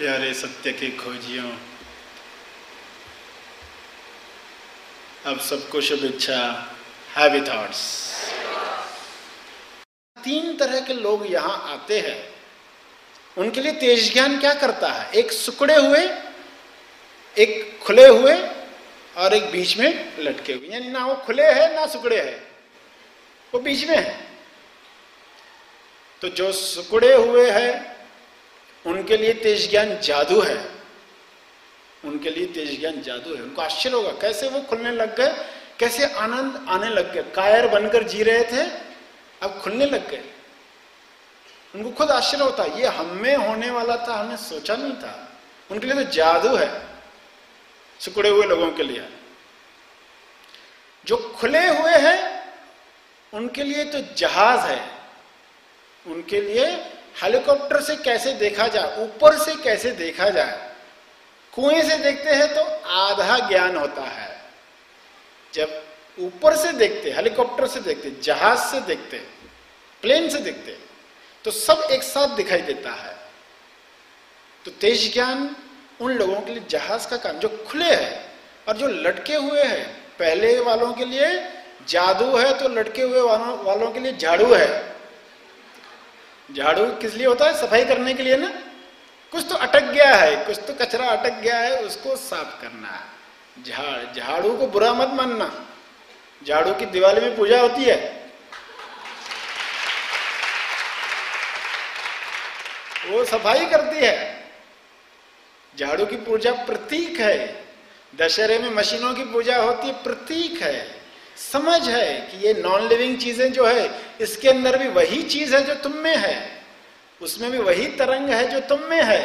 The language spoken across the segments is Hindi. प्यारे सत्य के खोजियों, अब सबको शुभेच्छा। Heavy thoughts. तीन तरह के लोग यहाँ आते हैं, उनके लिए तेज ज्ञान क्या करता है? एक सुकड़े हुए, एक खुले हुए और एक बीच में लटके हुए। यानी ना वो खुले है ना सुकड़े है, वो बीच में है। तो जो सुकड़े हुए हैं उनके लिए तेज ज्ञान जादू है, उनके लिए तेज ज्ञान जादू है। उनको आश्चर्य होगा कैसे वो खुलने लग गए, कैसे आनंद आने लग गए। कायर बनकर जी रहे थे, अब खुलने लग गए। उनको खुद आश्चर्य होता, ये हमें होने वाला था, हमने सोचा नहीं था। उनके लिए तो जादू है, सिकुड़े हुए लोगों के लिए। जो खुले हुए हैं उनके लिए तो जहाज है, उनके लिए हेलीकॉप्टर से कैसे देखा जाए, ऊपर से कैसे देखा जाए। कुएं से देखते हैं तो आधा ज्ञान होता है, जब ऊपर से देखते, हेलीकॉप्टर से देखते, जहाज से देखते, प्लेन से देखते तो सब एक साथ दिखाई देता है। तो तेज ज्ञान उन लोगों के लिए जहाज का काम, जो खुले हैं। और जो लटके हुए हैं, पहले वालों के लिए जादू है, तो लटके हुए वालों के लिए झाड़ू है। झाड़ू किस लिए होता है? सफाई करने के लिए ना। कुछ तो अटक गया है, कुछ तो कचरा अटक गया है, उसको साफ करना है। झाड़ू को बुरा मत मानना, झाड़ू की दिवाली में पूजा होती है। वो सफाई करती है। झाड़ू की पूजा प्रतीक है। दशहरे में मशीनों की पूजा होती है, प्रतीक है। समझ है कि ये नॉन लिविंग चीजें जो है, इसके अंदर भी वही चीज है जो तुम में है, उसमें भी वही तरंग है जो तुम में है।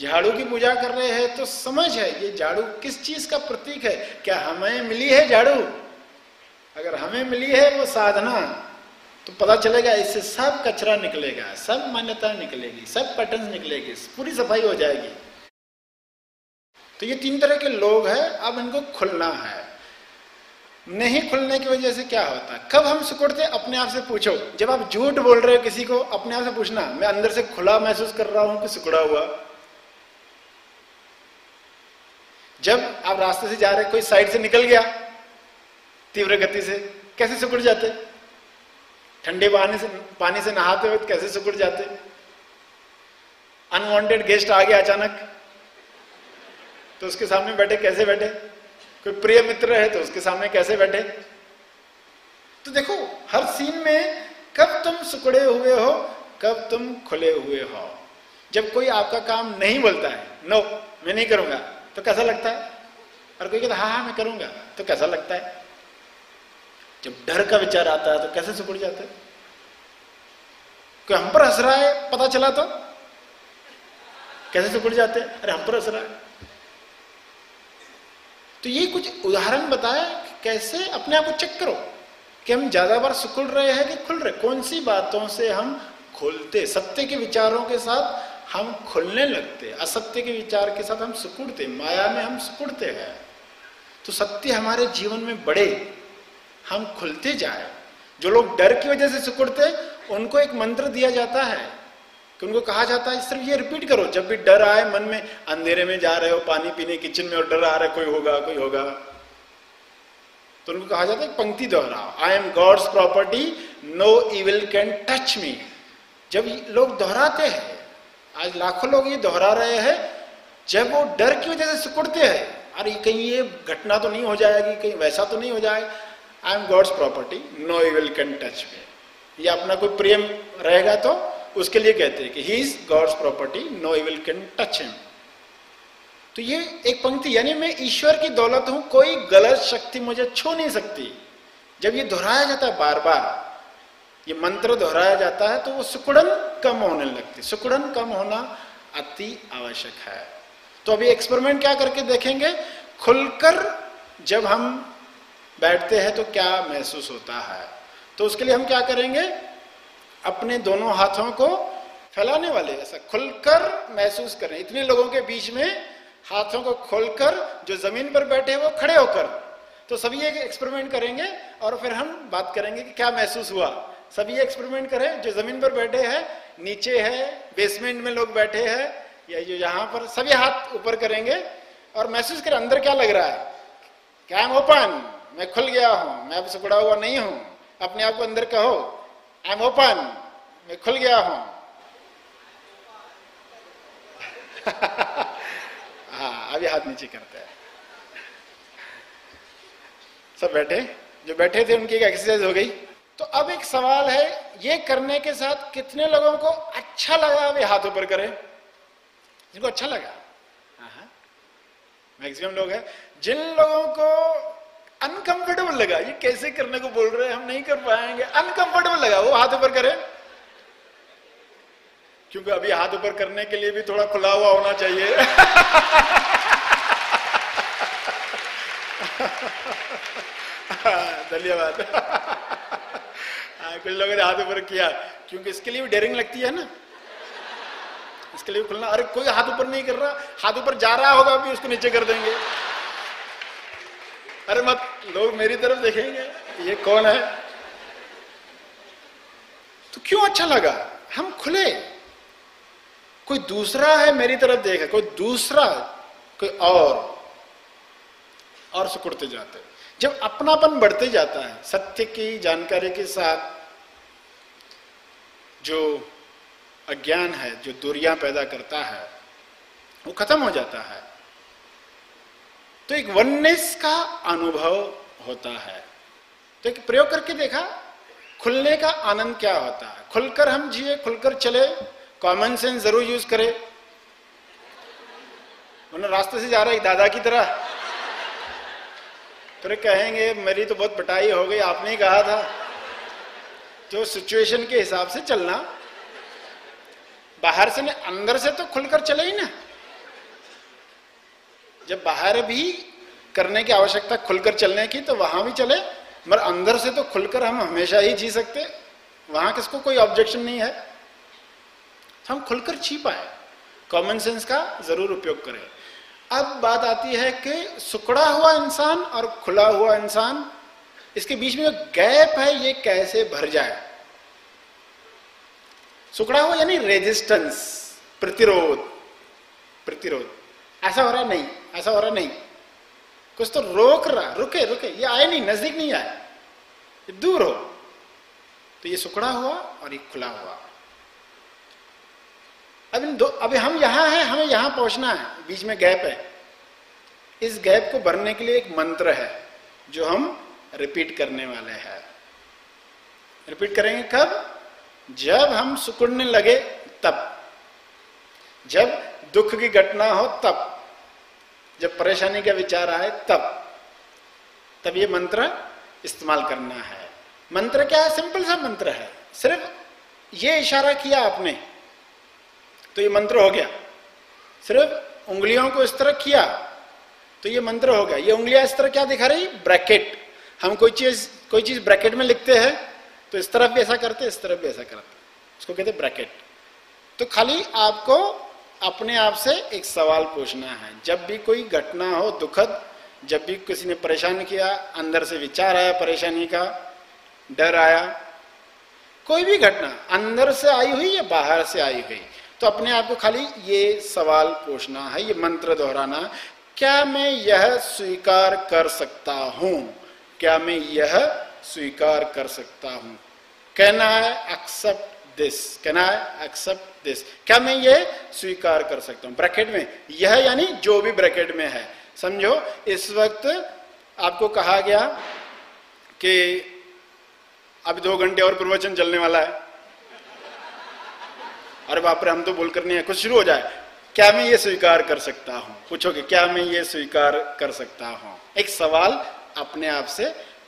झाड़ू की पूजा कर रहे हैं तो समझ है ये झाड़ू किस चीज का प्रतीक है। क्या हमें मिली है झाड़ू? अगर हमें मिली है वो साधना, तो पता चलेगा इससे सब कचरा निकलेगा, सब मान्यता निकलेगी, सब पैटर्न निकलेगी, पूरी सफाई हो जाएगी। तो ये तीन तरह के लोग हैं। अब इनको खुलना है। नहीं खुलने की वजह से क्या होता है? कब हम सिकुड़ते? अपने आप से पूछो। जब आप झूठ बोल रहे हो किसी को, अपने आप से पूछना, मैं अंदर से खुला महसूस कर रहा हूं कि सिकुड़ा हुआ? जब आप रास्ते से जा रहे, कोई साइड से निकल गया तीव्र गति से, कैसे सिकुड़ जाते? ठंडे पानी से नहाते वक्त कैसे सिकुड़ जाते? अनवांटेड गेस्ट आ गया अचानक, तो उसके सामने बैठे कैसे बैठे? कोई प्रिय मित्र है तो उसके सामने कैसे बैठे? तो देखो, हर सीन में कब तुम सिकुड़े हुए हो, कब तुम खुले हुए हो। जब कोई आपका काम नहीं बोलता है, नो मैं नहीं करूंगा, तो कैसा लगता है? और कोई कहता है हाँ हाँ मैं करूंगा, तो कैसा लगता है? जब डर का विचार आता है तो कैसे सिकुड़ जाता है? कोई हम पर हंस रहा है पता चला तो कैसे सिकुड़ जाते हैं? अरे हम पर हंस रहा है। तो ये कुछ उदाहरण बताया कि कैसे अपने आप को चेक करो कि हम ज्यादा बार सिकुड़ रहे हैं कि खुल रहे। कौन सी बातों से हम खुलते? सत्य के विचारों के साथ हम खुलने लगते, असत्य के विचार के साथ हम सिकुड़ते, माया में हम सिकुड़ते हैं। तो सत्य हमारे जीवन में बढ़े, हम खुलते जाए। जो लोग डर की वजह से सिकुड़ते, उनको एक मंत्र दिया जाता है कि उनको कहा जाता है सिर्फ ये रिपीट करो, जब भी डर आए मन में, अंधेरे में जा रहे हो पानी पीने किचन में और डर आ रहा है कोई होगा कोई होगा, तो उनको कहा जाता है पंक्ति दोहराओ, I am God's property, no evil can touch me. जब लोग दोहराते हैं, आज लाखों लोग ये दोहरा रहे हैं, जब वो डर की वजह से सिकुड़ते हैं, अरे कहीं ये घटना तो नहीं हो जाएगी, कहीं वैसा तो नहीं हो जाए, I am God's property, no evil can touch me. ये अपना कोई प्रेम रहेगा तो उसके लिए कहते हैं कि he is God's property, no evil can touch him. तो ये एक पंक्ति, यानी मैं ईश्वर की दौलत हूं, कोई गलत शक्ति मुझे छू नहीं सकती। जब ये दोहराया जाता है, बार बार ये मंत्र दोहराया जाता है, तो वो सिकुड़न कम होने लगती। सिकुड़न कम होना अति आवश्यक है। तो अभी एक्सपेरिमेंट क्या करके देखेंगे, खुलकर जब हम बैठते हैं तो क्या महसूस होता है। तो उसके लिए हम क्या करेंगे, अपने दोनों हाथों को फैलाने वाले ऐसा खुलकर महसूस करें। इतने लोगों के बीच में हाथों को खोलकर, जो जमीन पर बैठे वो खड़े होकर, तो सभी एक एक्सपेरिमेंट करेंगे और फिर हम बात करेंगे कि क्या महसूस हुआ, सभी एक्सपेरिमेंट करें, जो जमीन पर बैठे हैं, नीचे है, बेसमेंट में लोग बैठे हैं, या जो यहाँ पर, सभी हाथ ऊपर करेंगे और महसूस करें अंदर क्या लग रहा है। क्या आई एम ओपन, मैं खुल गया हूँ, मैं अब सिकुड़ा हुआ नहीं हूँ। अपने आप को अंदर कहो, आई एम ओपन, मैं खुल गया हूँ। हाँ, अभी हाथ नीचे करते हैं। सब बैठे, जो बैठे थे उनकी एक एक्सरसाइज हो गई। तो अब एक सवाल है, ये करने के साथ कितने लोगों को अच्छा लगा? वे हाथ ऊपर करें जिनको अच्छा लगा। मैक्सिमम लोग हैं। जिन लोगों को अनकंफर्टेबल लगा, ये कैसे करने को बोल रहे हैं, हम नहीं कर पाएंगे, अनकंफर्टेबल लगा, वो हाथ ऊपर करें। क्योंकि अभी हाथ ऊपर करने के लिए भी थोड़ा खुला हुआ होना चाहिए। धन्यवाद। कुछ लोगों ने हाथ ऊपर किया क्योंकि इसके लिए भी डेयरिंग लगती है ना, इसके लिए खुलना। अरे कोई हाथ ऊपर नहीं कर रहा, हाथ ऊपर जा रहा होगा भी उसको नीचे कर देंगे। अरे मत, लोग मेरी तरफ देखेंगे ये कौन है। तो क्यों अच्छा लगा? हम खुले। कोई दूसरा है मेरी तरफ देखे, कोई दूसरा, कोई और सिकुड़ते जाते। जब अपनापन बढ़ते जाता है सत्य की जानकारी के साथ, जो अज्ञान है, जो दूरियां पैदा करता है, वो खत्म हो जाता है। तो एक वननेस का अनुभव होता है। तो एक प्रयोग करके देखा खुलने का आनंद क्या होता है। खुलकर हम जिए, खुलकर चले, कॉमन सेंस जरूर यूज करें, वरना रास्ते से जा रहा है एक दादा की तरह तो कहेंगे मेरी तो बहुत पिटाई हो गई, आपने ही कहा था। जो सिचुएशन के हिसाब से चलना, बाहर से नहीं अंदर से तो खुलकर चले ही ना। जब बाहर भी करने की आवश्यकता खुलकर चलने की, तो वहां भी चले, मगर अंदर से तो खुलकर हम हमेशा ही जी सकते, वहां किसको कोई ऑब्जेक्शन नहीं है। हम खुलकर जी पाए, कॉमन सेंस का जरूर उपयोग करें। अब बात आती है कि सिकुड़ा हुआ इंसान और खुला हुआ इंसान, इसके बीच में जो गैप है ये कैसे भर जाए। सिकुड़ा हुआ यानी रेजिस्टेंस, प्रतिरोध। ऐसा हो रहा नहीं, ऐसा हो रहा नहीं, कुछ तो रोक रहा, रुके रुके, ये आए नहीं, नजदीक नहीं आए, दूर हो। तो ये सिकुड़ा हुआ और ये खुला हुआ। अब इन दो, अभी हम यहां हैं, हमें यहां पहुंचना है, बीच में गैप है। इस गैप को भरने के लिए एक मंत्र है जो हम रिपीट करने वाले हैं। रिपीट करेंगे कब? जब हम सिकुड़ने लगे तब, जब दुख की घटना हो तब, जब परेशानी का विचार आए तब ये मंत्र इस्तेमाल करना है। मंत्र क्या है? सिंपल सा मंत्र है, सिर्फ ये इशारा किया आपने तो ये मंत्र हो गया। सिर्फ उंगलियों को इस तरह किया तो ये मंत्र हो गया। ये उंगलियां इस तरह क्या दिखा रही? ब्रैकेट। हम कोई चीज ब्रैकेट में लिखते हैं तो इस तरफ भी ऐसा करते, इस तरफ भी ऐसा करते, उसको कहते ब्रैकेट। तो खाली आपको अपने आप से एक सवाल पूछना है। जब भी कोई घटना हो दुखद, जब भी किसी ने परेशान किया, अंदर से विचार आया, परेशानी का डर आया, कोई भी घटना अंदर से आई हुई या बाहर से आई हुई, तो अपने आप को खाली ये सवाल पूछना है, ये मंत्र दोहराना, क्या मैं यह स्वीकार कर सकता हूं? क्या मैं यह स्वीकार कर सकता हूं? Can I accept this, can I accept this, क्या मैं ये स्वीकार कर सकता हूं? ब्रैकेट में यह यानी जो भी ब्रैकेट में है, समझो इस वक्त आपको कहा गया कि अब 2 घंटे और प्रवचन चलने वाला है। अरे बाप रे, हम तो बोलकर नहीं है, कुछ शुरू हो जाए। क्या मैं ये स्वीकार कर सकता हूं? पूछोगे क्या मैं ये स्वीकार कर सकता हूं? एक सवाल अपने आप से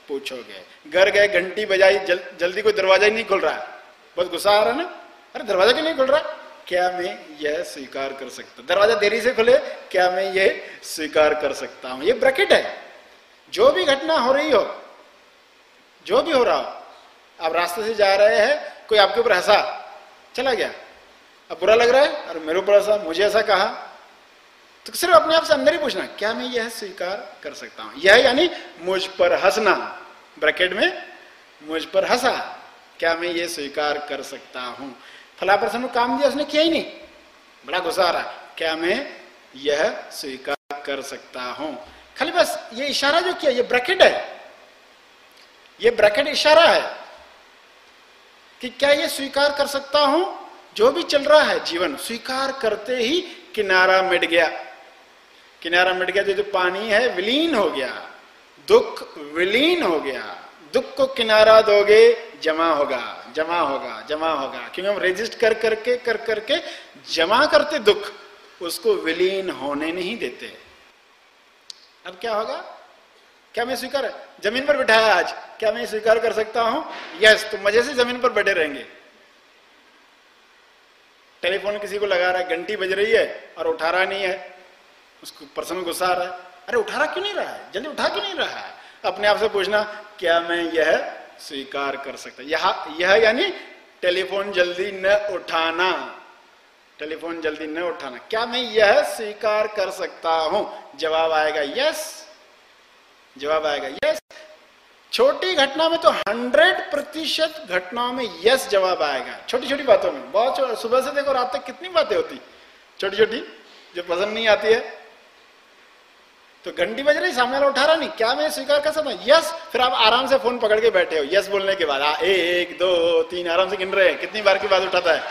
पूछोगे। घर गए, घंटी बजाई, जल्दी कोई दरवाजा ही नहीं खुल रहा है, बहुत गुस्सा आ रहा है ना, अरे दरवाजा क्यों नहीं खुल रहा? क्या मैं यह स्वीकार कर सकता? दरवाजा देरी से खुले, क्या मैं ये स्वीकार कर सकता हूं? ये ब्रैकेट है। जो भी घटना हो रही हो, जो भी हो रहा हो, आप रास्ते से जा रहे हैं, कोई आपके ऊपर हंसा, चला गया, अब बुरा लग रहा है, अरे मेरे ऊपर हंसा, मुझे ऐसा कहा, तो सिर्फ अपने आप से अंदर ही पूछना, क्या मैं यह स्वीकार कर सकता हूं? यह यानी मुझ पर हंसना, ब्रैकेट में मुझ पर हंसा, क्या मैं ये स्वीकार कर सकता हूं? फला पर्सन को काम दिया, उसने किया ही नहीं, बड़ा गुस्सा आ रहा, क्या मैं यह स्वीकार कर सकता हूं? खाली बस ये इशारा जो किया, ये ब्रैकेट है, ये ब्रैकेट इशारा है कि क्या ये स्वीकार कर सकता हूं? जो भी चल रहा है जीवन स्वीकार करते ही किनारा मिट गया, किनारा मिट गया, जो पानी है विलीन हो गया, दुख विलीन हो गया। दुख को किनारा दोगे जमा होगा, जमा होगा, जमा होगा, क्योंकि हम रेजिस्ट कर करके जमा करते दुख, उसको विलीन होने नहीं देते। अब क्या होगा? क्या मैं स्वीकार, जमीन पर बिठाया आज, क्या मैं स्वीकार कर सकता हूं? यस, तो मजे से जमीन पर बैठे रहेंगे। टेलीफोन किसी को लगा रहा है, घंटी बज रही है और उठा रहा नहीं है, उसको पर्सन गुस्सा आ रहा है, अरे उठा रहा क्यों नहीं रहा है, जल्दी उठा क्यों नहीं रहा है? अपने आप से पूछना, क्या मैं यह स्वीकार कर सकता? यह यानी टेलीफोन जल्दी न उठाना, टेलीफोन जल्दी न उठाना। क्या मैं यह स्वीकार कर सकता हूं? जवाब आएगा यस, जवाब आएगा यस। छोटी घटना में तो 100% घटनाओं में यस जवाब आएगा, छोटी छोटी बातों में। बहुत सुबह से देखो रात तक कितनी बातें होती छोटी छोटी जो पसंद नहीं आती है। तो घंटी बज रही, सामने वाला उठा रहा नहीं, क्या मैं स्वीकार कर सकता हूं? यस। फिर आप आराम से फोन पकड़ के बैठे हो, यस बोलने के बाद 1 2 3 आराम से गिन रहे हैं कितनी बार की बात उठाता है।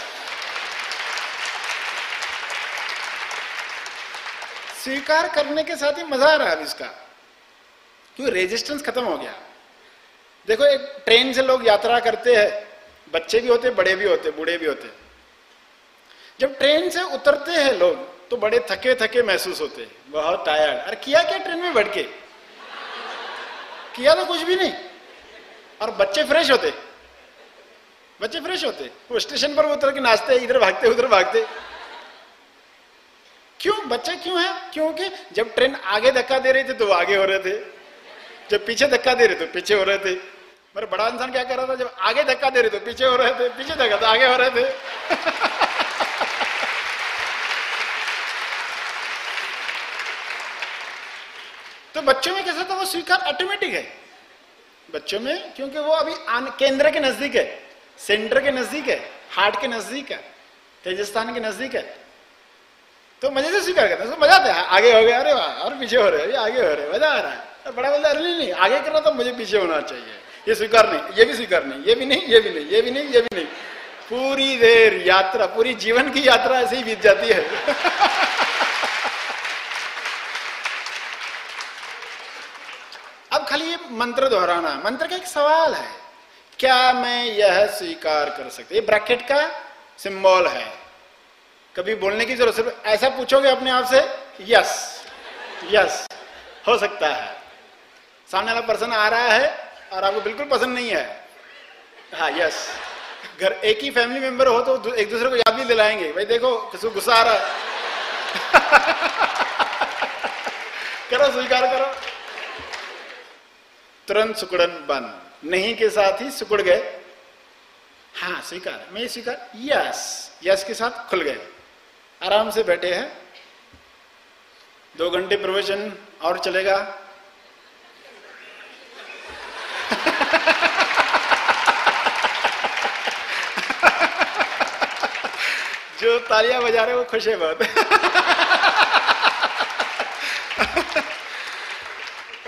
स्वीकार करने के साथ ही मजा आ रहा है इसका, क्योंकि रेजिस्टेंस खत्म हो गया। देखो एक ट्रेन से लोग यात्रा करते हैं, बच्चे भी होते, बड़े भी होते, बूढ़े भी होते। जब ट्रेन से उतरते हैं लोग तो बड़े थके थके महसूस होते, बहुत टायर्ड। अरे किया क्या ट्रेन में बैठ के? किया तो कुछ भी नहीं। और बच्चे फ्रेश होते, बच्चे फ्रेश होते, वो स्टेशन पर उतर के नाचते, इधर भागते उधर भागते। क्यों? बच्चे क्यों है? क्योंकि जब ट्रेन आगे धक्का दे रही थी तो वो आगे हो रहे थे, जब पीछे धक्का दे रहे तो पीछे हो रहे थे। मगर बड़ा इंसान क्या कर रहा था? जब आगे धक्का दे रहे तो पीछे हो रहे थे, पीछे धक्का तो आगे हो रहे थे। तो बच्चों में कैसा था? वो स्वीकार ऑटोमेटिक है बच्चों में, क्योंकि वो अभी केंद्र के नजदीक है, सेंटर के नजदीक है, हार्ट के नजदीक है, तेजस्थान के नजदीक है, तो मजे से स्वीकार करते हैं, मजा आता है। आगे हो गया, अरे वाह, और पीछे हो रहे, आगे हो रहे, मजा आ रहा है। और बड़ा बोलता है, अरे नहीं आगे कर रहा था, मुझे पीछे होना चाहिए, ये स्वीकार नहीं, ये भी स्वीकार नहीं, ये भी नहीं, ये भी नहीं, ये भी नहीं, ये भी नहीं। पूरी देर यात्रा, पूरी जीवन की यात्रा ऐसे ही बीत जाती है। अब खाली ये मंत्र दोहराना, मंत्र का एक सवाल है, क्या मैं यह स्वीकार कर सकता? ये ब्रैकेट का सिंबल है, कभी बोलने की जरूरत, सिर्फ ऐसा पूछोगे अपने आप से, यस यस हो सकता है। सामने वाला पर्सन आ रहा है और आपको बिल्कुल पसंद नहीं है, हाँ यस। घर एक ही फैमिली मेंबर हो तो एक दूसरे को याद भी दिलाएंगे, भाई देखो किसी को गुस्सा आ रहा है। करो, स्वीकार करो। तुरंत सुकड़न बंद, नहीं के साथ ही सुकड़ गए। हाँ स्वीकार, मैं स्वीकार, यस, यस के साथ खुल गए, आराम से बैठे हैं। 2 घंटे प्रवचन और चलेगा। जो तालियां बजा रहे वो खुश है बहुत।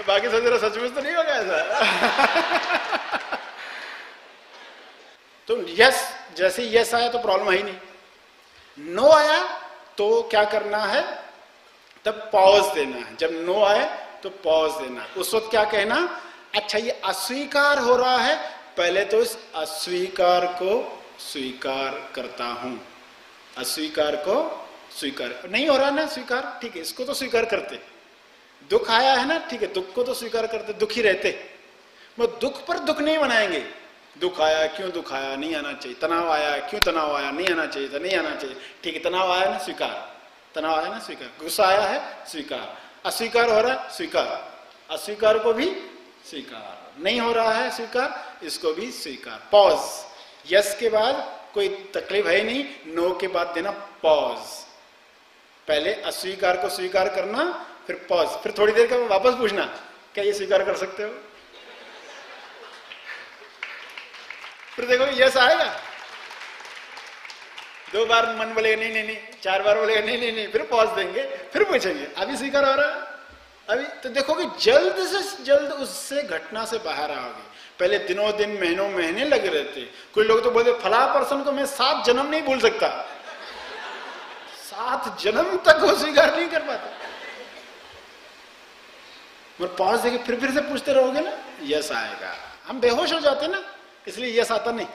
बाकी सब जरा सचमुच तो नहीं होगा ऐसा। तो यस, जैसे यस आया तो प्रॉब्लम है ही नहीं। नो आया तो क्या करना है? तब पॉज देना है। जब नो आए तो पॉज देना, उस वक्त क्या कहना? अच्छा ये अस्वीकार हो रहा है, पहले तो इस अस्वीकार को स्वीकार करता हूं। अस्वीकार को स्वीकार, नहीं हो रहा ना स्वीकार, ठीक है, इसको तो स्वीकार करते। दुख आया है ना, ठीक है, दुख को तो स्वीकार करते, दुखी रहते। वो दुख पर दुख नहीं बनाएंगे, दुख आया, क्यों दुख आया, नहीं आना चाहिए। तनाव आया, क्यों तनाव आया, नहीं आना चाहिए था, नहीं आना चाहिए, ठीक है, तनाव आया ना, स्वीकार, तनाव आया ना, स्वीकार। गुस्सा आया है, स्वीकार। अस्वीकार हो रहा है, स्वीकार। अस्वीकार को भी स्वीकार, नहीं हो रहा है स्वीकार, इसको भी स्वीकार। पॉज, यस के बाद कोई तकलीफ है नहीं, नो के बाद देना पॉज। पहले अस्वीकार को स्वीकार करना, फिर पॉज, फिर थोड़ी देर का वापस पूछना, क्या ये स्वीकार कर सकते हो? फिर देखो यस आएगा, दो बार मन बोलेगा नहीं नहीं नहीं, चार बार बोलेगा नहीं नहीं नहीं, फिर पॉज देंगे, फिर पूछेंगे अभी स्वीकार हो रहा है अभी, तो देखोगे जल्द से जल्द उससे घटना से बाहर आओगे। पहले दिनों दिन महीनों महीने लगे रहते। कोई लोग तो बोलते फला पर्सन को मैं 7 जन्म नहीं भूल सकता, 7 जन्म तक वो स्वीकार नहीं कर पाता। मगर पॉज देके फिर से पूछते रहोगे ना, यस आएगा। हम बेहोश हो जाते ना, इसलिए यस आता नहीं।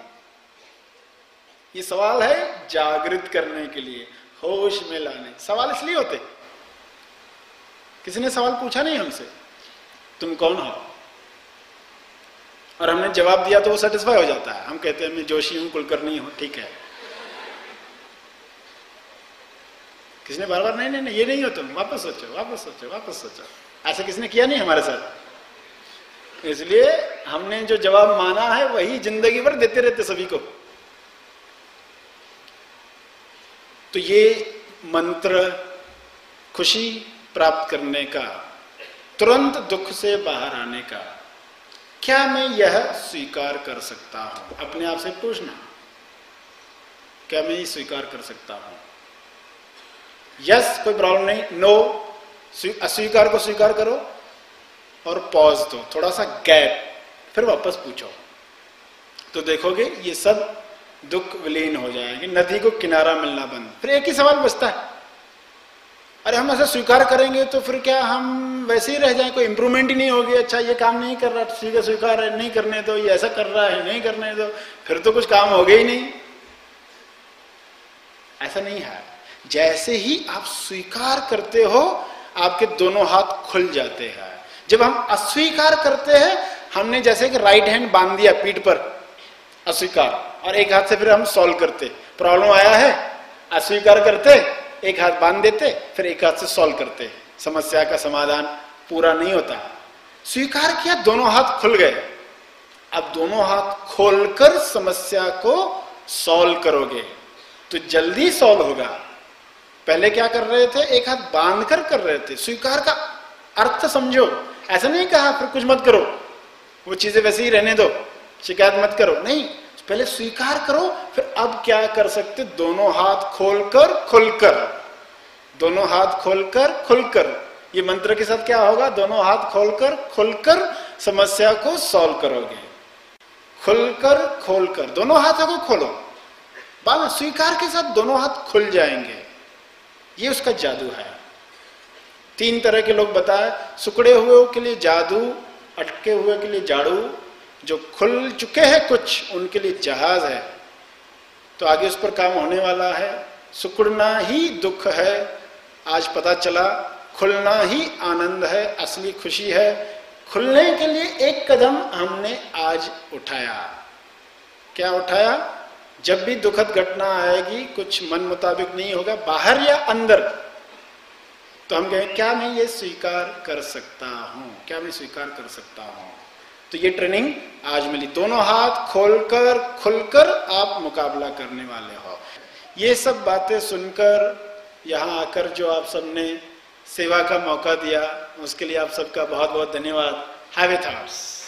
ये सवाल है जागृत करने के लिए, होश में लाने। सवाल इसलिए होते, किसी ने सवाल पूछा नहीं हमसे तुम कौन हो, और हमने जवाब दिया तो वो सेटिस्फाई हो जाता है। हम कहते हैं मैं जोशी हूं, कुलकर्णी हूं, ठीक है। किसी ने बार बार नहीं नहीं नहीं ये नहीं हो तुम, वापस सोचो वापस सोचो वापस सोचो, ऐसा किसी ने किया नहीं हमारे साथ। इसलिए हमने जो जवाब माना है वही जिंदगी भर देते रहते सभी को। तो ये मंत्र खुशी प्राप्त करने का, तुरंत दुख से बाहर आने का। क्या मैं यह स्वीकार कर सकता हूं? अपने आप से पूछना, क्या मैं ये स्वीकार कर सकता हूं? यस कोई प्रॉब्लम नहीं, नो अस्वीकार को स्वीकार करो और पॉज दो, थोड़ा सा गैप, फिर वापस पूछो। तो देखोगे ये सब दुख विलीन हो जाएंगे, नदी को किनारा मिलना बंद। फिर एक ही सवाल बचता है, अरे हम ऐसा स्वीकार करेंगे तो फिर क्या हम वैसे ही रह जाएं, कोई इंप्रूवमेंट ही नहीं होगी। अच्छा ये काम नहीं कर रहा, ठीक है स्वीकार है, नहीं करने दो। ये ऐसा कर रहा है, नहीं करने दो, फिर तो कुछ काम हो गया ही नहीं। ऐसा नहीं है। जैसे ही आप स्वीकार करते हो आपके दोनों हाथ खुल जाते हैं। जब हम अस्वीकार करते हैं, हमने जैसे कि राइट हैंड बांध दिया पीठ पर, अस्वीकार, और एक हाथ से फिर हम सॉल्व करते। प्रॉब्लम आया है, अस्वीकार करते, एक हाथ बांध देते, फिर एक हाथ से सॉल्व करते, समस्या का समाधान पूरा नहीं होता। स्वीकार किया, दोनों हाथ खुल गए। अब दोनों हाथ खोलकर समस्या को सॉल्व करोगे तो जल्दी सॉल्व होगा। पहले क्या कर रहे थे, एक हाथ बांधकर कर रहे थे। स्वीकार का अर्थ समझो, ऐसा नहीं कहा फिर कुछ मत करो, वो चीजें वैसे ही रहने दो, शिकायत मत करो, नहीं, पहले स्वीकार करो। फिर अब क्या कर सकते, दोनों हाथ खोलकर खुलकर, दोनों हाथ खोलकर खुलकर। ये मंत्र के साथ क्या होगा, दोनों हाथ खोलकर खुलकर समस्या को सॉल्व करोगे। खुलकर खोलकर, दोनों हाथों को खोलो, बाबा स्वीकार के साथ दोनों हाथ खुल जाएंगे। ये उसका जादू है। 3 तरह के लोग बताए, सुकड़े हुए के लिए जादू, अटके हुए के लिए जाड़ू, जो खुल चुके हैं कुछ उनके लिए जहाज है। तो आगे उस पर काम होने वाला है। सुकुड़ना ही दुख है, आज पता चला, खुलना ही आनंद है, असली खुशी है। खुलने के लिए एक कदम हमने आज उठाया। क्या उठाया, जब भी दुखद घटना आएगी, कुछ मन मुताबिक नहीं होगा बाहर या अंदर, तो हम कहें क्या मैं ये स्वीकार कर सकता हूं, क्या मैं स्वीकार कर सकता हूं। तो ये ट्रेनिंग आज मिली, दोनों हाथ खोलकर खुलकर आप मुकाबला करने वाले हो। ये सब बातें सुनकर यहाँ आकर जो आप सबने सेवा का मौका दिया, उसके लिए आप सबका बहुत बहुत धन्यवाद। Have a thoughts.